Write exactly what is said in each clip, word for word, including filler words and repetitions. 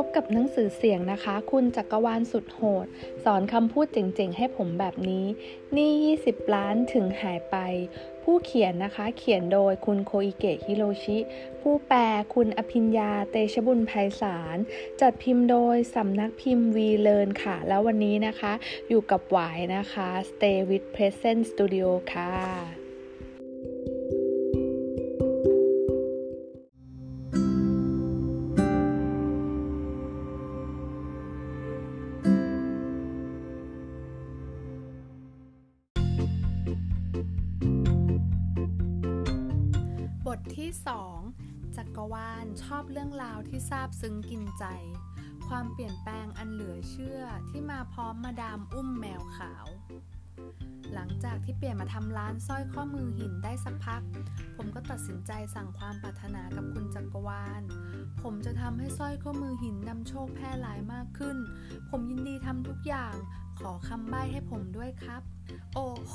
พบกับหนังสือเสียงนะคะคุณจักรวาลสุดโหดสอนคำพูดเจ๋งๆให้ผมแบบนี้นี่ยี่สิบล้านถึงหายไปผู้เขียนนะคะเขียนโดยคุณโคอิเกะฮิโรชิผู้แปลคุณอภิญญาเตชบุญไพศาลจัดพิมพ์โดยสำนักพิมพ์วีเลิร์นค่ะแล้ววันนี้นะคะอยู่กับหวายนะคะ Stay With Present Studio ค่ะบทที่สองจักรวาลชอบเรื่องราวที่ซาบซึ้งกินใจความเปลี่ยนแปลงอันเหลือเชื่อที่มาพร้อมมาดามอุ้มแมวขาวหลังจากที่เปลี่ยนมาทำร้านสร้อยข้อมือหินได้สักพักผมก็ตัดสินใจสั่งความปรารถนากับคุณจักรวาลผมจะทำให้สร้อยข้อมือหินนำโชคแพร่หลายมากขึ้นผมยินดีทำทุกอย่างขอคำใบ้ให้ผมด้วยครับโอ้โห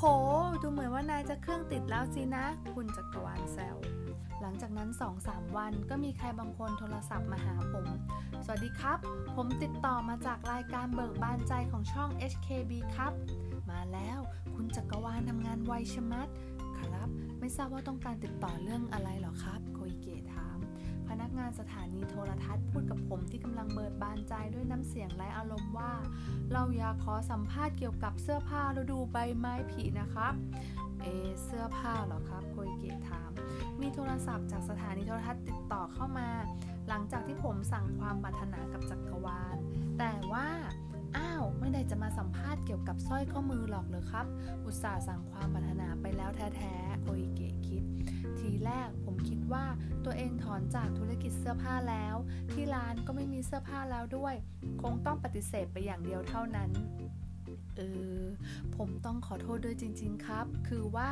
ดูเหมือนว่านายจะเครื่องติดแล้วสินะคุณจักรวาลแซวหลังจากนั้น สองถึงสาม วันก็มีใครบางคนโทรศัพท์มาหาผมสวัสดีครับผมติดต่อมาจากรายการเบิกบานใจของช่อง เอช เค บี ครับมาแล้วคุณจักรวาลทำงานไวชะมัดครับไม่ทราบว่าต้องการติดต่อเรื่องอะไรหรอครับโคอิเกะถามพนักงานสถานีโทรทัศน์พูดกับผมที่กำลังเบิกบานใจด้วยน้ำเสียงไร้อารมณ์ว่าเราอยากขอสัมภาษณ์เกี่ยวกับเสื้อผ้าฤดูใบไม้ผลินะครับเอเสื้อผ้าหรอครับโคอิเกะถามมีโทรศัพท์จากสถานีโทรทัศน์ติดต่อเข้ามาหลังจากที่ผมสั่งความปรารถนากับจักรวาลแต่ว่าอ้าวไม่ได้จะมาสัมภาษณ์เกี่ยวกับสร้อยข้อมือหรอกเหรอครับอุตส่าห์สั่งความปรารถนาไปแล้วแท้ๆโคอิเกะคิดทีแรกผมคิดว่าตัวเองถอนจากธุรกิจเสื้อผ้าแล้วที่ร้านก็ไม่มีเสื้อผ้าแล้วด้วยคงต้องปฏิเสธไปอย่างเดียวเท่านั้นเออผมต้องขอโทษด้วยจริงๆครับคือว่า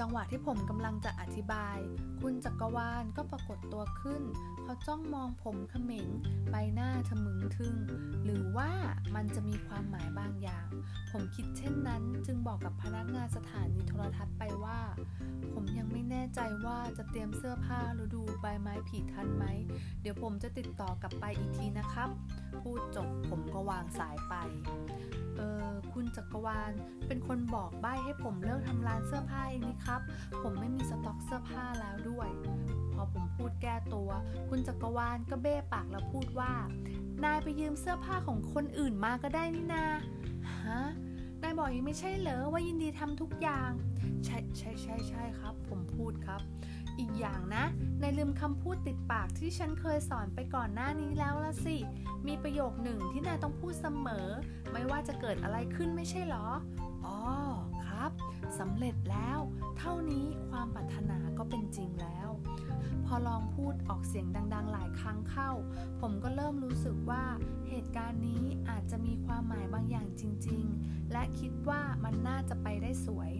จังหวะที่ผมกำลังจะอธิบายคุณจักรวาลก็ปรากฏตัวขึ้นเขาจ้องมองผมเขม็งใบหน้าทะมึงทึ่งหรือว่ามันจะมีความหมายบางอย่างผมคิดเช่นนั้นจึงบอกกับพนักงานสถานีโทรทัศน์ไปว่าผมยังไม่แน่ใจว่าจะเตรียมเสื้อผ้าฤดูใบไม้ผลิทันไหมเดี๋ยวผมจะติดต่อกลับไปอีกทีนะครับพูดจบผมก็วางสายไปเออคุณจักรวาลเป็นคนบอกใบ้ให้ผมเลิกทำร้านเสื้อผ้าเองนี่ครับผมไม่มีสต็อกเสื้อผ้าแล้วด้วยพอผมพูดแก้ตัวคุณจักรวาลก็เบ้ปากแล้วพูดว่านายไปยืมเสื้อผ้าของคนอื่นมาก็ได้นี่นาฮะนายบอกยังไม่ใช่เหรอว่ายินดีทำทุกอย่างใช่ใช่ใช่ใช่ครับผมพูดครับอีกอย่างนะนายลืมคำพูดติดปากที่ฉันเคยสอนไปก่อนหน้านี้แล้วละสิมีประโยคหนึ่งที่นายต้องพูดเสมอไม่ว่าจะเกิดอะไรขึ้นไม่ใช่หรออ๋อครับสำเร็จแล้วเท่านี้ความปรารถนาก็เป็นจริงแล้วพอลองพูดออกเสียงดังๆหลายครั้งเข้าผมก็เริ่มรู้สึกว่าเหตุการณ์นี้อาจจะมีความหมายบางอย่างจริงๆและคิดว่ามันน่าจะไปได้สวย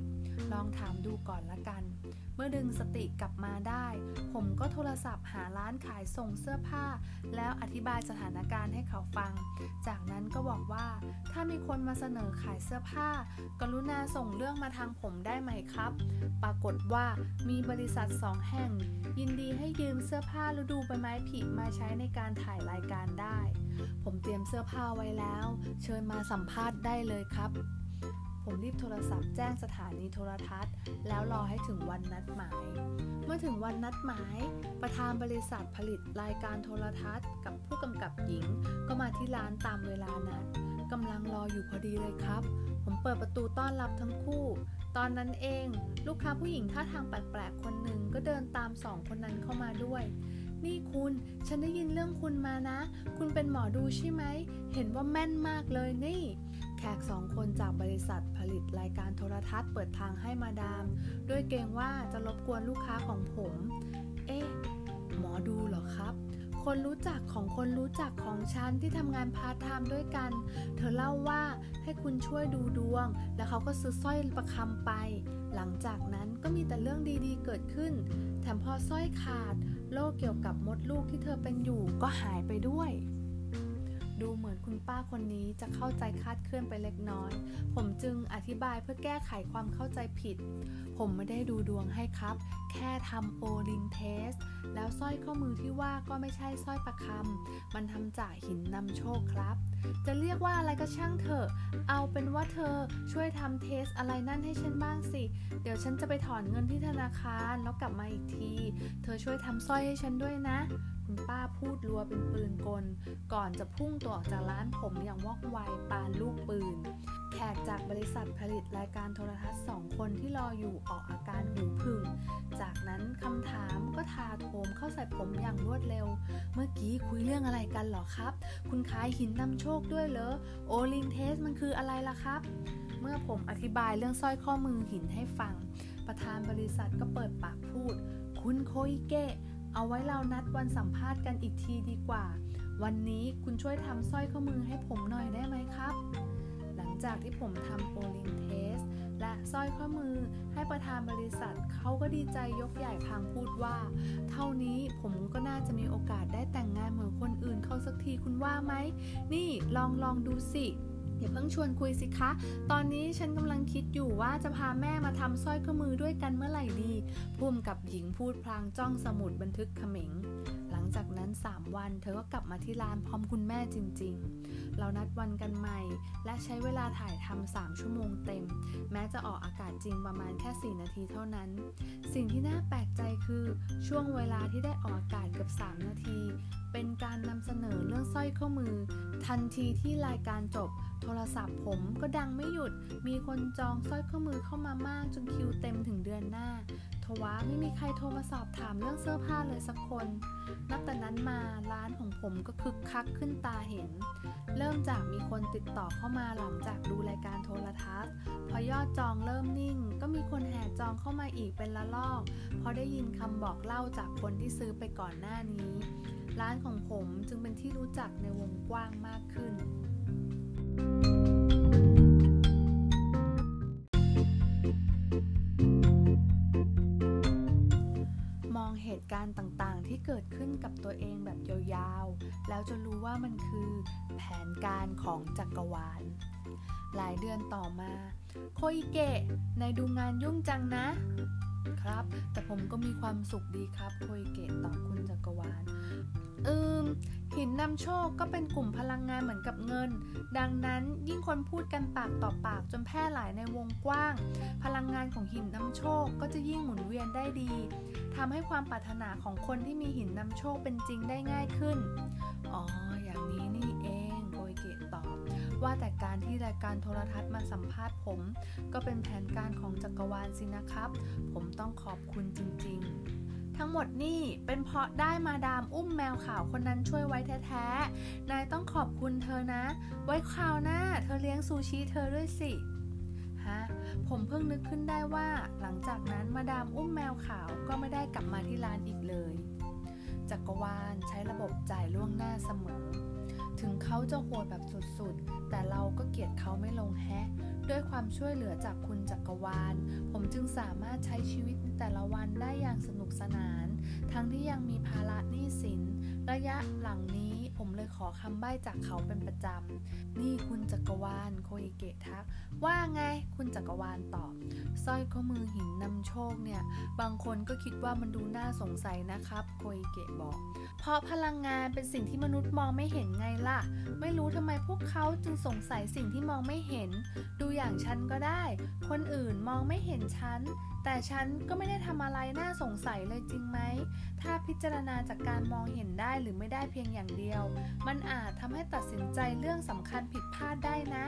ลองถามดูก่อนละกันเมื่อดึงสติกลับมาได้ผมก็โทรศัพท์หาร้านขายส่งเสื้อผ้าแล้วอธิบายสถานการณ์ให้เขาฟังจากนั้นก็บอกว่าถ้ามีคนมาเสนอขายเสื้อผ้ากรุณาส่งเรื่องมาทางผมได้ไหมครับปรากฏว่ามีบริษัทสองแห่งยินดีให้ยืมเสื้อผ้าฤดูใบไม้ผลิมาใช้ในการถ่ายรายการได้ผมเตรียมเสื้อผ้าไว้แล้วเชิญมาสัมภาษณ์ได้เลยครับผมรีบโทรศัพท์แจ้งสถานีโทรทัศน์แล้วรอให้ถึงวันนัดหมายเมื่อถึงวันนัดหมายประธานบริษัทผลิตรายการโทรทัศน์กับผู้กำกับหญิงก็มาที่ร้านตามเวลานัดกำลังรออยู่พอดีเลยครับผมเปิดประตูต้อนรับทั้งคู่ตอนนั้นเองลูกค้าผู้หญิงท่าทางแปลกๆคนหนึ่งก็เดินตามสองคนนั้นเข้ามาด้วยนี่คุณฉันได้ยินเรื่องคุณมานะคุณเป็นหมอดูใช่ไหมเห็นว่าแม่นมากเลยนี่แขกสองคนจากบริษัทผลิตรายการโทรทัศน์เปิดทางให้มาดามด้วยเกรงว่าจะรบกวนลูกค้าของผมเอ๊ะหมอดูเหรอครับคนรู้จักของคนรู้จักของฉันที่ทำงานพาร์ทไทม์ด้วยกันเธอเล่าว่าให้คุณช่วยดูดวงแล้วเขาก็ซื้อสร้อยประคำไปหลังจากนั้นก็มีแต่เรื่องดีๆเกิดขึ้นแถมพอสร้อยขาดโรคเกี่ยวกับมดลูกที่เธอเป็นอยู่ก็หายไปด้วย ดูเหมือนคุณป้าคนนี้จะเข้าใจคลาดเคลื่อนไปเล็กน้อยผมจึงอธิบายเพื่อแก้ไขความเข้าใจผิดผมไม่ได้ดูดวงให้ครับแค่ทำโอลิงเทสแล้วสร้อยข้อมือที่ว่าก็ไม่ใช่สร้อยประคำมันทำจากหินนำโชคครับจะเรียกว่าอะไรก็ช่างเถอะเอาเป็นว่าเธอช่วยทำเทสอะไรนั่นให้ฉันบ้างสิเดี๋ยวฉันจะไปถอนเงินที่ธนาคารแล้วกลับมาอีกทีเธอช่วยทำสร้อยให้ฉันด้วยนะคุณป้าพูดรัวเป็นปืนกลก่อนจะพุ่งตัวออกจากร้านผมอย่างว่องไวปาลูกปืนแขกจากบริษัทผลิตรายการโทรทัศน์สองคนที่รออยู่ออกอาการหูผึ่งจากนั้นคำถามก็ถาโถมเข้าใส่ผมอย่างรวดเร็วเมื่อกี้คุยเรื่องอะไรกันหรอครับคุณขายหินนำโชคด้วยเหรอโอลิงเทสมันคืออะไรล่ะครับเมื่อผมอธิบายเรื่องสร้อยข้อมือหินให้ฟังประธานบริษัทก็เปิดปากพูดคุณโคอิเกะเอาไว้เรานัดวันสัมภาษณ์กันอีกทีดีกว่าวันนี้คุณช่วยทำสร้อยข้อมือให้ผมหน่อยได้ไหมครับหลังจากที่ผมทำโอลิงเทสและสร้อยข้อมือให้ประธานบริษัทเขาก็ดีใจยกใหญ่พางพูดว่าเท่านี้ผมก็น่าจะมีโอกาสได้แต่งงานเหมือนคนอื่นเขาสักทีคุณว่าไหมนี่ลองลองดูสิอย่าเพิ่งชวนคุยสิคะตอนนี้ฉันกำลังคิดอยู่ว่าจะพาแม่มาทำสร้อยข้อมือด้วยกันเมื่อไหร่ดีพุ่มกับหญิงพูดพลางจ้องสมุดบันทึกเขม็งหลังจากนั้นสามวันเธอก็กลับมาที่ร้านพร้อมคุณแม่จริงๆเรานัดวันกันใหม่และใช้เวลาถ่ายทำสามชั่วโมงเต็มแม้จะออกอากาศจริงประมาณแค่สี่นาทีเท่านั้นสิ่งที่น่าแปลกใจคือช่วงเวลาที่ได้ออกอากาศกับสามนาทีเป็นการนำเสนอเรื่องสร้อยข้อมือทันทีที่รายการจบโทรศัพท์ผมก็ดังไม่หยุดมีคนจองสร้อยข้อมือเข้ามามากจนคิวเต็มถึงเดือนหน้าทว่าไม่มีใครโทรมาสอบถามเรื่องเสื้อผ้าเลยสักคนนับแต่นั้นมาร้านของผมก็คึกคักขึ้นตาเห็นเริ่มจากมีคนติดต่อเข้ามาหลังจากดูรายการโทรทัศน์พอยอดจองเริ่มนิ่งก็มีคนแห่จองเข้ามาอีกเป็นละลอกเพราะได้ยินคำบอกเล่าจากคนที่ซื้อไปก่อนหน้านี้ร้านของผมจึงเป็นที่รู้จักในวงกว้างมากขึ้นมองเหตุการณ์ต่างๆที่เกิดขึ้นกับตัวเองแบบยาวๆแล้วจะรู้ว่ามันคือแผนการของจักรวาลหลายเดือนต่อมาโคอิเกะนายดูงานยุ่งจังนะครับแต่ผมก็มีความสุขดีครับโคอิเกะตอบคุณจักรวาลอืมหินนำโชคก็เป็นกลุ่มพลังงานเหมือนกับเงินดังนั้นยิ่งคนพูดกันปากต่อปากจนแพร่หลายในวงกว้างพลังงานของหินนำโชคก็จะยิ่งหมุนเวียนได้ดีทำให้ความปรารถนาของคนที่มีหินนำโชคเป็นจริงได้ง่ายขึ้นอ๋ออย่างนี้นี่เองโกยเกตตอบว่าแต่การที่รายการโทรทัศน์มาสัมภาษณ์ผมก็เป็นแผนการของจักรวาลสินะครับผมต้องขอบคุณจริงๆทั้งหมดนี่เป็นเพราะได้มาดามอุ้มแมวขาวคนนั้นช่วยไว้แท้ๆนายต้องขอบคุณเธอนะไว้คราวหน้าเธอเลี้ยงซูชิเธอด้วยสิฮะผมเพิ่งนึกขึ้นได้ว่าหลังจากนั้นมาดามอุ้มแมวขาวก็ไม่ได้กลับมาที่ร้านอีกเลยจักรวาลใช้ระบบจ่ายล่วงหน้าเสมอถึงเขาจะโหดแบบสุดๆแต่เราก็เกลียดเขาไม่ลงแฮะด้วยความช่วยเหลือจากคุณจักรวาลผมจึงสามารถใช้ชีวิตในแต่ละวันได้อย่างสนุกสนานทั้งที่ยังมีภาระหนี้สินระยะหลังนี้ผมเลยขอคำใบ้จากเขาเป็นประจำนี่คุณจักรวาลโคอิเกะทักว่าไงคุณจักรวาลตอบสร้อยข้อมือหินนำโชคเนี่ยบางคนก็คิดว่ามันดูน่าสงสัยนะครับโคอิเกะบอกเพราะพลังงานเป็นสิ่งที่มนุษย์มองไม่เห็นไงล่ะไม่รู้ทำไมพวกเขาจึงสงสัยสิ่งที่มองไม่เห็นดูอย่างฉันก็ได้คนอื่นมองไม่เห็นฉันแต่ฉันก็ไม่ได้ทำอะไรน่าสงสัยเลยจริงไหมถ้าพิจารณาจากการมองเห็นได้หรือไม่ได้เพียงอย่างเดียวมันอาจทำให้ตัดสินใจเรื่องสำคัญผิดพลาดได้นะ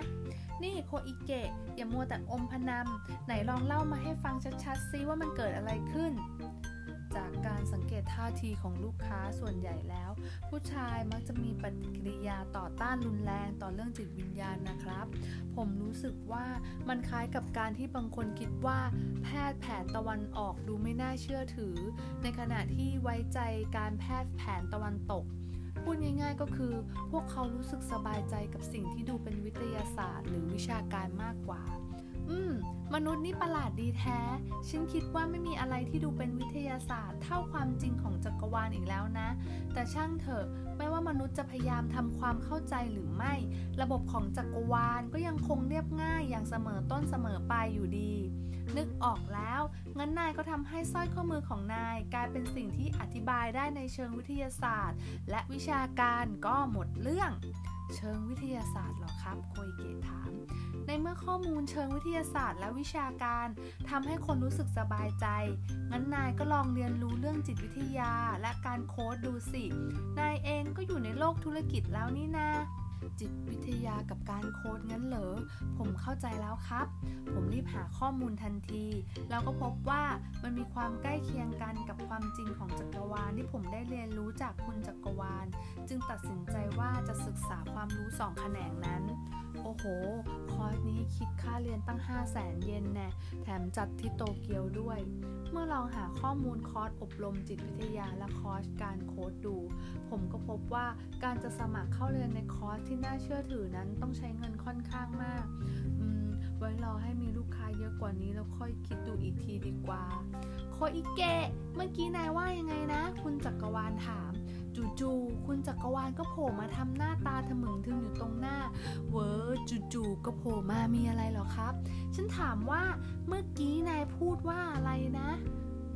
นี่โคอิเกะอย่ามัวแต่อมพนันไหนลองเล่ามาให้ฟังชัดๆซิว่ามันเกิดอะไรขึ้นจากการสังเกตท่าทีของลูกค้าส่วนใหญ่แล้วผู้ชายมักจะมีปฏิกิริยาต่อต้านรุนแรงต่อเรื่องจิตวิญญาณนะครับผมรู้สึกว่ามันคล้ายกับการที่บางคนคิดว่าแพทย์แผนตะวันออกดูไม่น่าเชื่อถือในขณะที่ไว้ใจการแพทย์แผนตะวันตกพูดง่ายๆก็คือพวกเขารู้สึกสบายใจกับสิ่งที่ดูเป็นวิทยาศาสตร์หรือวิชาการมากกว่า อืมมนุษย์นี่ประหลาดดีแท้ฉันคิดว่าไม่มีอะไรที่ดูเป็นวิทยาศาสตร์เท่าความจริงของจักรวาลอีกแล้วนะแต่ช่างเถอะไม่ว่ามนุษย์จะพยายามทำความเข้าใจหรือไม่ระบบของจักรวาลก็ยังคงเรียบง่ายอย่างเสมอต้นเสมอปลายอยู่ดีนึกออกแล้วงั้นนายก็ทำให้สร้อยข้อมือของนายกลายเป็นสิ่งที่อธิบายได้ในเชิงวิทยาศาสตร์และวิชาการก็หมดเรื่องเชิงวิทยาศาสตร์หรอครับโคอิเกะถามในเมื่อข้อมูลเชิงวิทยาศาสตร์และวิชาการทำให้คนรู้สึกสบายใจงั้นนายก็ลองเรียนรู้เรื่องจิตวิทยาและการโค้ดดูสินายเองก็อยู่ในโลกธุรกิจแล้วนี่นะจิตวิทยากับการโค้ดงั้นเหรอผมเข้าใจแล้วครับผมรีบหาข้อมูลทันทีแล้วก็พบว่ามันมีความใกล้เคียงกันกับความจริงของจักรวาลที่ผมได้เรียนรู้จากคุณจักรวาลจึงตัดสินใจว่าจะศึกษาความรู้สองแขนงนั้นโอ้โหคอร์สนี้คิดค่าเรียนตั้ง ห้าแสน เยนแน่แถมจัดที่โตเกียวด้วยเมื่อลองหาข้อมูลคอร์สอบรมจิตวิทยาและคอร์สการโค้ดดูผมก็พบว่าการจะสมัครเข้าเรียนในคอร์สที่น่าเชื่อถือนั้นต้องใช้เงินค่อนข้างมากอืมไว้รอให้มีลูกค้าเยอะกว่านี้แล้วค่อยคิดดูอีกทีดีกว่าโคอิเกะเมื่อกี้นายว่ายังไงนะคุณจักรวาลถามจู่ๆคุณจักรวาลก็โผล่มาทำหน้าตาทะมึงทึงอยู่ตรงหน้าเวอร์จู่ๆก็โผล่มามีอะไรหรอครับฉันถามว่าเมื่อกี้นายพูดว่าอะไรนะ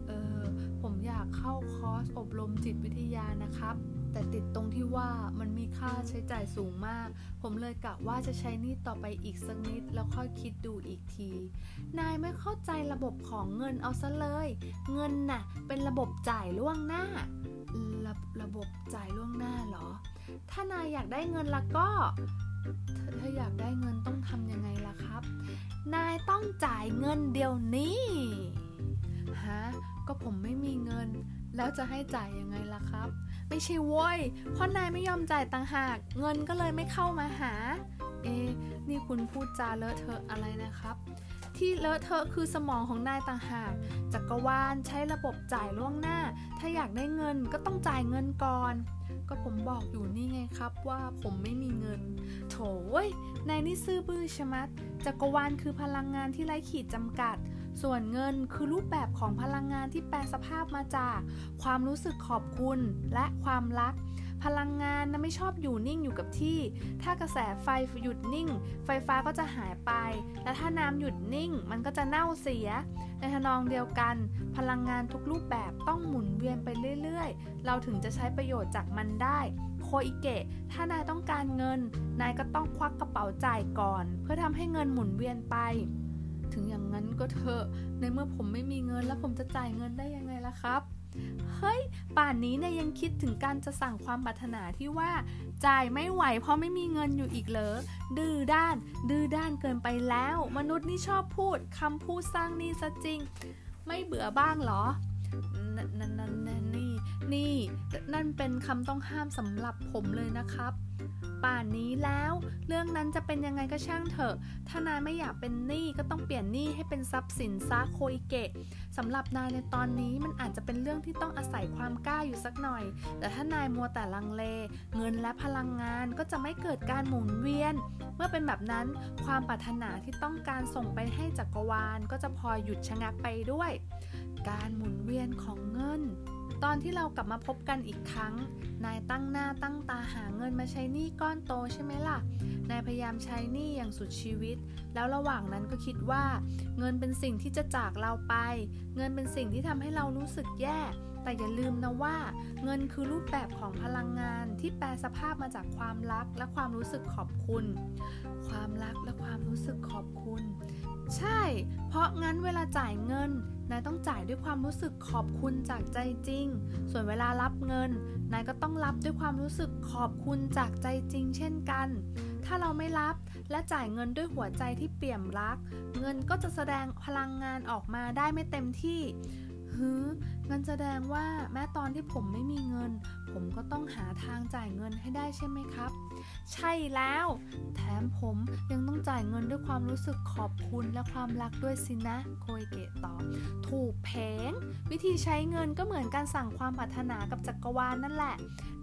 เออผมอยากเข้าคอร์สอบรมจิตวิทยานะครับแต่ติดตรงที่ว่ามันมีค่าใช้จ่ายสูงมากผมเลยกะว่าจะใช้นี่ต่อไปอีกสักนิดแล้วค่อยคิดดูอีกทีนายไม่เข้าใจระบบของเงินเอาซะเลยเงินน่ะเป็นระบบจ่ายล่วงหน้าระ, ระบบจ่ายล่วงหน้าเหรอถ้านายอยากได้เงินละก็ถ้าอยากได้เงินต้องทำยังไงล่ะครับนายต้องจ่ายเงินเดี๋ยวนี้ฮะก็ผมไม่มีเงินแล้วจะให้จ่ายยังไงล่ะครับไม่ใช่โว้ยเพราะนายไม่ยอมจ่ายต่างหากเงินก็เลยไม่เข้ามาหาเอ๊ะนี่คุณพูดจาเลอะเทอะอะไรนะครับที่เลอะเทอะคือสมองของนายต่างหากจักรวาลใช้ระบบจ่ายล่วงหน้าถ้าอยากได้เงินก็ต้องจ่ายเงินก่อนก็ผมบอกอยู่นี่ไงครับว่าผมไม่มีเงินโถยนายนี่ซื่อบื้อชะมัดจักรวาลคือพลังงานที่ไร้ขีดจำกัดส่วนเงินคือรูปแบบของพลังงานที่แปรสภาพมาจากความรู้สึกขอบคุณและความรักพลังงานนะไม่ชอบอยู่นิ่งอยู่กับที่ถ้ากระแสไฟหยุดนิ่งไฟฟ้าก็จะหายไปและถ้าน้ำหยุดนิ่งมันก็จะเน่าเสียในทำนองเดียวกันพลังงานทุกรูปแบบต้องหมุนเวียนไปเรื่อยๆเราถึงจะใช้ประโยชน์จากมันได้โคอิเกะถ้านายต้องการเงินนายก็ต้องควักกระเป๋าจ่ายก่อนเพื่อทำให้เงินหมุนเวียนไปถึงอย่างนั้นก็เถอะในเมื่อผมไม่มีเงินแล้วผมจะจ่ายเงินได้ยังไงล่ะครับเฮ้ยป่านนี้เนี่ยยังคิดถึงการจะสั่งความปรารถนาที่ว่าจ่ายไม่ไหวเพราะไม่มีเงินอยู่อีกเหรอดื้อด้านดื้อด้านเกินไปแล้วมนุษย์นี่ชอบพูดคำพูดสร้างนี่ซะจริงไม่เบื่อบ้างเหรอนั่นๆนี่นี่นั่นเป็นคำต้องห้ามสำหรับผมเลยนะครับป่านนี้แล้วเรื่องนั้นจะเป็นยังไงก็ช่างเถอะถ้านายไม่อยากเป็นหนี้ก็ต้องเปลี่ยนหนี้ให้เป็นทรัพย์สินซะโคอิเกะสำหรับนายในตอนนี้มันอาจจะเป็นเรื่องที่ต้องอาศัยความกล้าอยู่สักหน่อยแต่ถ้านายมัวแต่ลังเลเงินและพลังงานก็จะไม่เกิดการหมุนเวียนเมื่อเป็นแบบนั้นความปรารถนาที่ต้องการส่งไปให้จักรวาลก็จะพอหยุดชะงักไปด้วยการหมุนเวียนของเงินตอนที่เรากลับมาพบกันอีกครั้งนายตั้งหน้าตั้งตาหาเงินมาใช้หนี้ก้อนโตใช่ไหมล่ะนายพยายามใช้หนี้อย่างสุดชีวิตแล้วระหว่างนั้นก็คิดว่าเงินเป็นสิ่งที่จะจากเราไปเงินเป็นสิ่งที่ทำให้เรารู้สึกแย่แต่อย่าลืมนะว่าเงินคือรูปแบบของพลังงานที่แปรสภาพมาจากความรักและความรู้สึกขอบคุณความรักและความรู้สึกขอบคุณใช่เพราะงั้นเวลาจ่ายเงินนายต้องจ่ายด้วยความรู้สึกขอบคุณจากใจจริงส่วนเวลารับเงินนายก็ต้องรับด้วยความรู้สึกขอบคุณจากใจจริงเช่นกันถ้าเราไม่รับและจ่ายเงินด้วยหัวใจที่เปี่ยมรักเงินก็จะแสดงพลังงานออกมาได้ไม่เต็มที่ หืองั้นแสดงว่าแม้ตอนที่ผมไม่มีเงินผมก็ต้องหาทางจ่ายเงินให้ได้ใช่ไหมครับใช่แล้วแถมผมยังต้องจ่ายเงินด้วยความรู้สึกขอบคุณและความรักด้วยสินะโคยเกะตอบถูกเพงวิธีใช้เงินก็เหมือนการสั่งความปรารถนากับจักรวาลนั่นแหละ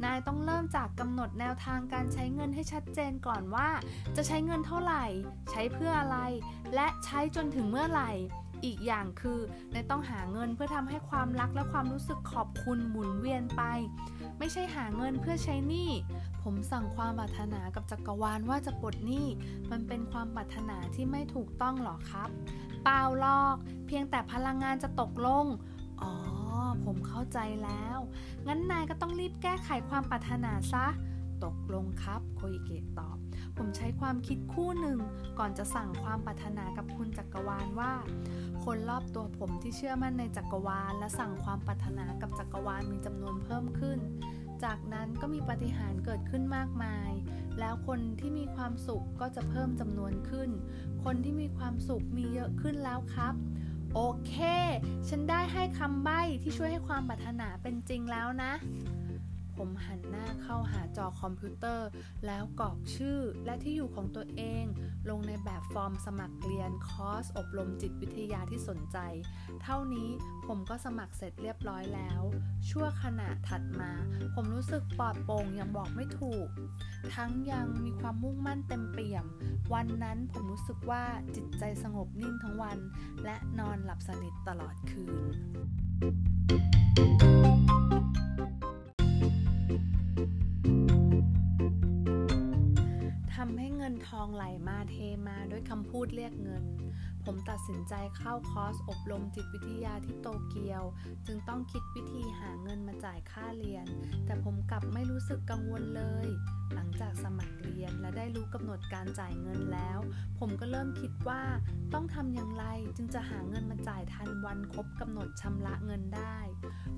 นายต้องเริ่มจากกำหนดแนวทางการใช้เงินให้ชัดเจนก่อนว่าจะใช้เงินเท่าไหร่ใช้เพื่ออะไรและใช้จนถึงเมื่อไหร่อีกอย่างคือนายต้องหาเงินเพื่อทำให้ความรักและความรู้สึกขอบคุณหมุนเวียนไปไม่ใช่หาเงินเพื่อใช้หนี้ผมสั่งความปรารถนากับจักรวาลว่าจะปลดหนี้มันเป็นความปรารถนาที่ไม่ถูกต้องหรอครับเปล่าหรอกเพียงแต่พลังงานจะตกลงอ๋อผมเข้าใจแล้วงั้นนายก็ต้องรีบแก้ไขความปรารถนาซะตกลงครับโคอิเกะตอบผมใช้ความคิดคู่หนึ่งก่อนจะสั่งความปรารถนากับคุณจักรวาลว่าคนรอบตัวผมที่เชื่อมั่นในจักรวาลและสั่งความปรารถนากับจักรวาลมีจำนวนเพิ่มขึ้นจากนั้นก็มีปาฏิหาริย์เกิดขึ้นมากมายแล้วคนที่มีความสุขก็จะเพิ่มจำนวนขึ้นคนที่มีความสุขมีเยอะขึ้นแล้วครับโอเคฉันได้ให้คำใบ้ที่ช่วยให้ความปรารถนาเป็นจริงแล้วนะผมหันหน้าเข้าหาจอคอมพิวเตอร์แล้วกรอกชื่อและที่อยู่ของตัวเองลงในแบบฟอร์มสมัครเรียนคอร์สอบรมจิตวิทยาที่สนใจเท่านี้ผมก็สมัครเสร็จเรียบร้อยแล้วชั่วขณะถัดมาผมรู้สึกปลอดโปร่งอย่างบอกไม่ถูกทั้งยังมีความมุ่งมั่นเต็มเปี่ยมวันนั้นผมรู้สึกว่าจิตใจสงบนิ่งทั้งวันและนอนหลับสนิทตลอดคืนทำให้เงินทองไหลมาเทมาด้วยคำพูดเรียกเงินผมตัดสินใจเข้าคอร์สอบรมจิตวิทยาที่โตเกียวจึงต้องคิดวิธีหาเงินมาจ่ายค่าเรียนแต่ผมกลับไม่รู้สึกกังวลเลยหลังจากสมัครเรียนและได้รู้กำหนดการจ่ายเงินแล้วผมก็เริ่มคิดว่าต้องทำอย่างไรจึงจะหาเงินมาจ่ายทันวันครบกำหนดชำระเงินได้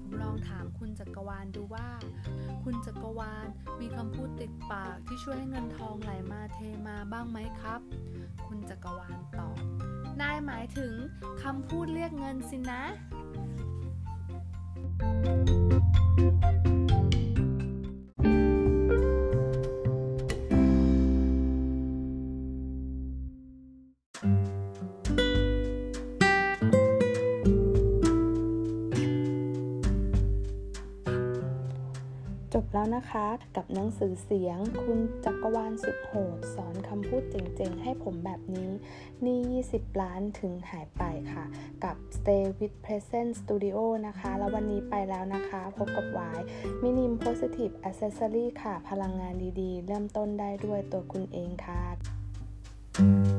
ผมลองถามคุณจักรวาลดูว่าคุณจักรวาลมีคำพูดติดปากที่ช่วยให้เงินทองไหลมาเทมาบ้างไหมครับคุณจักรวาลตอบนายหมายถึงคำพูดเรียกเงินสินะจบแล้วนะคะกับหนังสือเสียงคุณจักรวาลสุดโหดสอนคำพูดเจ๋งๆให้ผมแบบนี้นี่ยี่สิบล้านถึงหายไปค่ะกับ Stay With Present Studio นะคะแล้ววันนี้ไปแล้วนะคะพบกับวายมินิม Positive Accessory ค่ะพลังงานดีๆเริ่มต้นได้ด้วยตัวคุณเองค่ะ